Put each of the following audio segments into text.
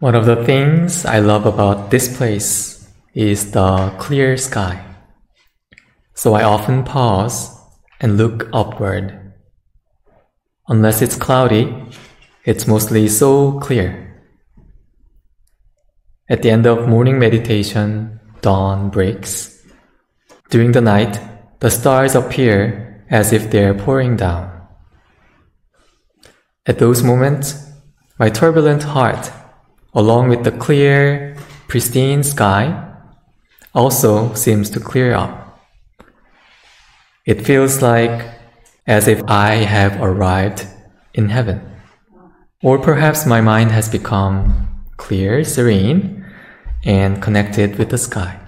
One of the things I love about this place is the clear sky. So I often pause and look upward. Unless it's cloudy, it's mostly so clear. At the end of morning meditation, dawn breaks. During the night, the stars appear as if they're pouring down. At those moments, my turbulent heart, along with the clear, pristine sky, also seems to clear up. It feels like as if I have arrived in heaven. Or perhaps my mind has become clear, serene, and connected with the sky.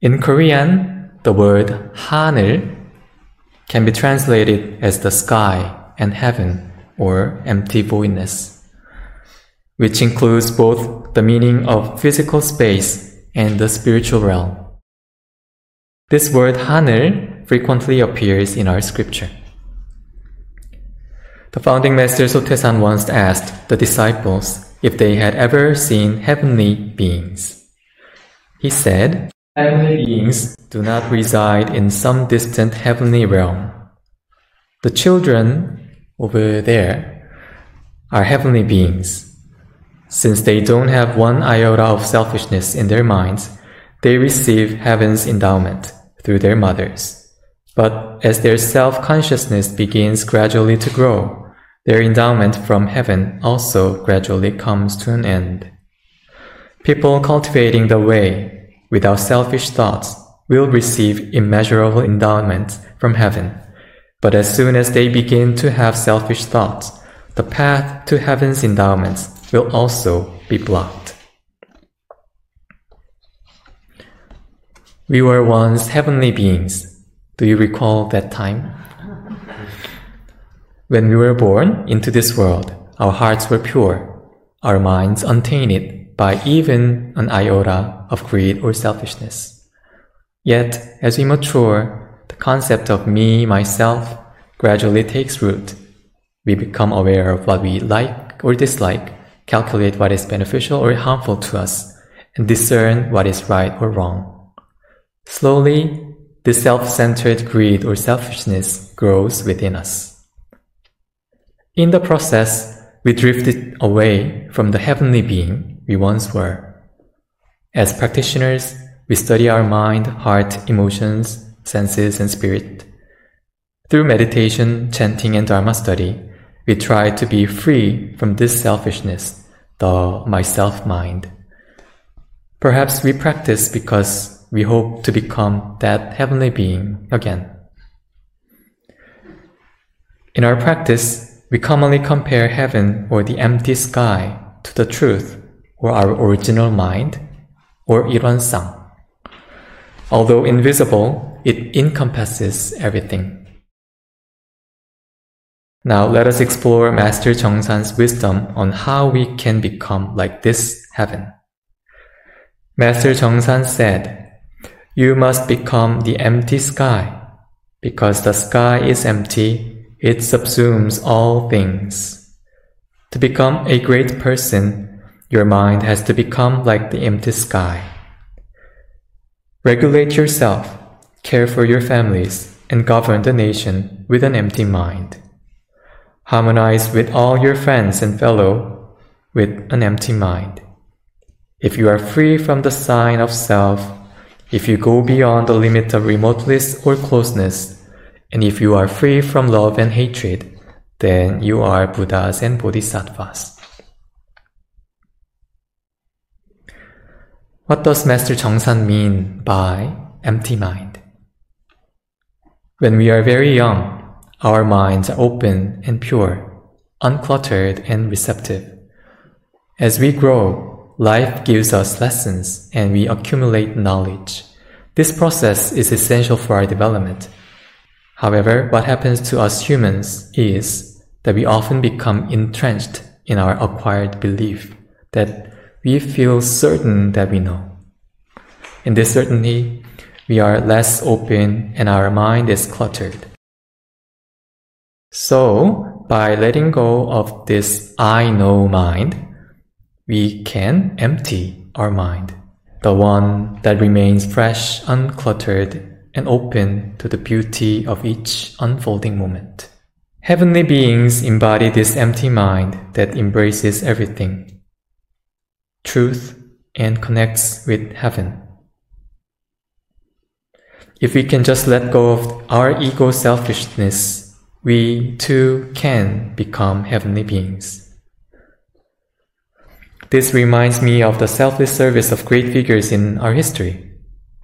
In Korean, the word 하늘 can be translated as the sky and heaven or empty voidness, which includes both the meaning of physical space and the spiritual realm. This word 하늘 frequently appears in our scripture. The founding master Sotaesan once asked the disciples if they had ever seen heavenly beings. He said, "Heavenly beings do not reside in some distant heavenly realm. The children over there are heavenly beings. Since they don't have one iota of selfishness in their minds, they receive heaven's endowment through their mothers. But as their self-consciousness begins gradually to grow, their endowment from heaven also gradually comes to an end. People cultivating the way without selfish thoughts will receive immeasurable endowment from heaven. But as soon as they begin to have selfish thoughts, the path to heaven's endowments will also be blocked." We were once heavenly beings. Do you recall that time? When we were born into this world, our hearts were pure, our minds untainted by even an iota of greed or selfishness. Yet, as we mature, the concept of me, myself, gradually takes root. We become aware of what we like or dislike, calculate what is beneficial or harmful to us, and discern what is right or wrong. Slowly, this self-centered greed or selfishness grows within us. In the process, we drifted away from the heavenly being we once were. As practitioners, we study our mind, heart, emotions, senses, and spirit. Through meditation, chanting, and Dharma study, we try to be free from this selfishness, the myself mind. Perhaps we practice because we hope to become that heavenly being again. In our practice, we commonly compare heaven or the empty sky to the truth or our original mind or Yiron Sang. Although invisible, it encompasses everything. Now let us explore Master Jeongsan's wisdom on how we can become like this heaven. Master Jeongsan said, "You must become the empty sky. Because the sky is empty, it subsumes all things. To become a great person, your mind has to become like the empty sky. Regulate yourself, care for your families, and govern the nation with an empty mind. Harmonize with all your friends and fellow with an empty mind. If you are free from the sign of self, if you go beyond the limit of remoteness or closeness, and if you are free from love and hatred, then you are Buddhas and Bodhisattvas." What does Master Jeongsan mean by empty mind? When we are very young, our minds are open and pure, uncluttered and receptive. As we grow, life gives us lessons and we accumulate knowledge. This process is essential for our development. However, what happens to us humans is that we often become entrenched in our acquired belief that we feel certain that we know. In this certainty, we are less open and our mind is cluttered. So, by letting go of this I know mind, we can empty our mind, the one that remains fresh, uncluttered, and open to the beauty of each unfolding moment. Heavenly beings embody this empty mind that embraces everything, truth, and connects with heaven. If we can just let go of our ego selfishness, we too can become heavenly beings. This reminds me of the selfless service of great figures in our history,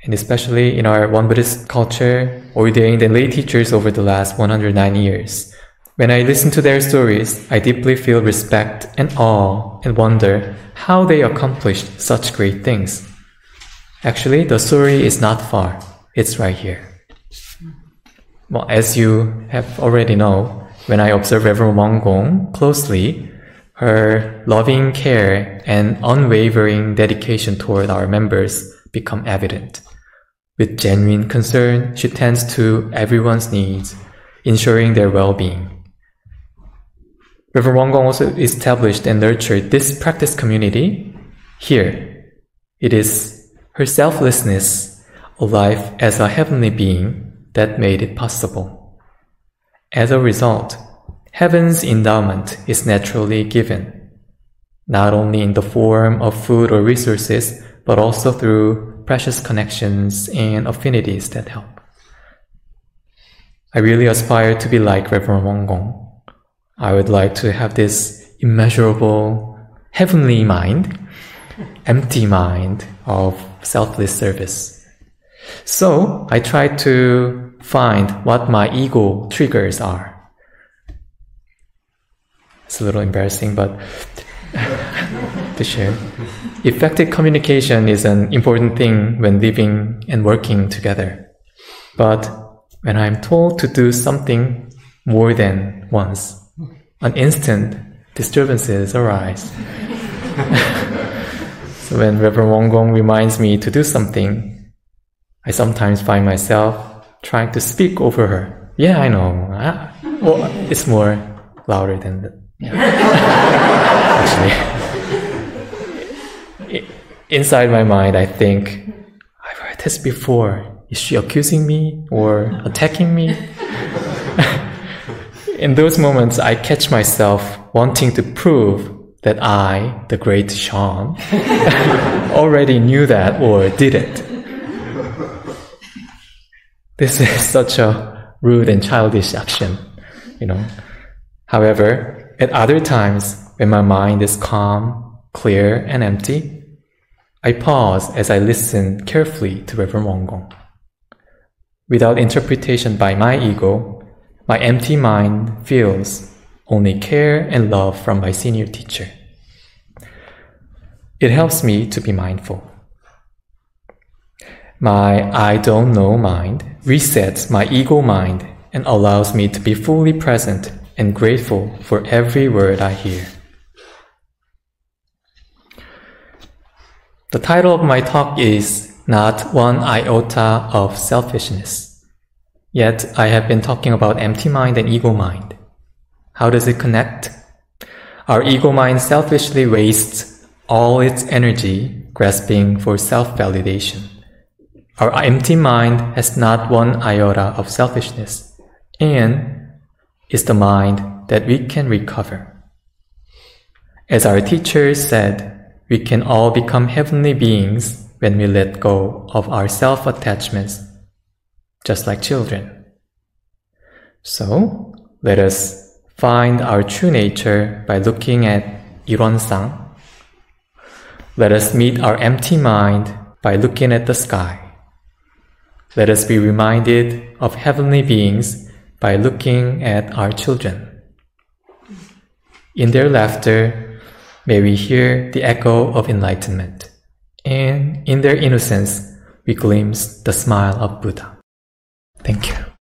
and especially in our Won Buddhist culture, ordained and lay teachers over the last 109 years. When I listen to their stories, I deeply feel respect and awe and wonder how they accomplished such great things. Actually, the story is not far. It's right here. Well, as you have already know, when I observe Reverend WangKong closely, her loving care and unwavering dedication toward our members become evident. With genuine concern, she tends to everyone's needs, ensuring their well-being. Reverend WangKong also established and nurtured this practice community here. It is her selflessness, a life as a heavenly being, that made it possible. As a result, heaven's endowment is naturally given, not only in the form of food or resources, but also through precious connections and affinities that help. I really aspire to be like Reverend WangKong. I would like to have this immeasurable heavenly mind, empty mind of selfless service. So I try to find what my ego triggers are. It's a little embarrassing, but to share. Effective communication is an important thing when living and working together. But when I'm told to do something more than once, an instant disturbances arise. So when Reverend WangKong reminds me to do something, I sometimes find myself trying to speak over her. Yeah, I know. Well, it's more louder than that. Actually, inside my mind, I think, I've heard this before. Is she accusing me or attacking me? In those moments, I catch myself wanting to prove that I, the great Sean, already knew that or did it. This is such a rude and childish action, you know. However, at other times, when my mind is calm, clear, and empty, I pause as I listen carefully to Reverend WangKong. Without interpretation by my ego, my empty mind feels only care and love from my senior teacher. It helps me to be mindful. My I don't know mind resets my ego mind and allows me to be fully present and grateful for every word I hear. The title of my talk is Not One Iota of Selfishness. Yet I have been talking about empty mind and ego mind. How does it connect? Our ego mind selfishly wastes all its energy grasping for self-validation. Our empty mind has not one iota of selfishness and is the mind that we can recover. As our teachers said, we can all become heavenly beings when we let go of our self-attachments, just like children. So, let us find our true nature by looking at Yiron Sang. Let us meet our empty mind by looking at the sky. Let us be reminded of heavenly beings by looking at our children. In their laughter, may we hear the echo of enlightenment, and in their innocence, we glimpse the smile of Buddha. Thank you.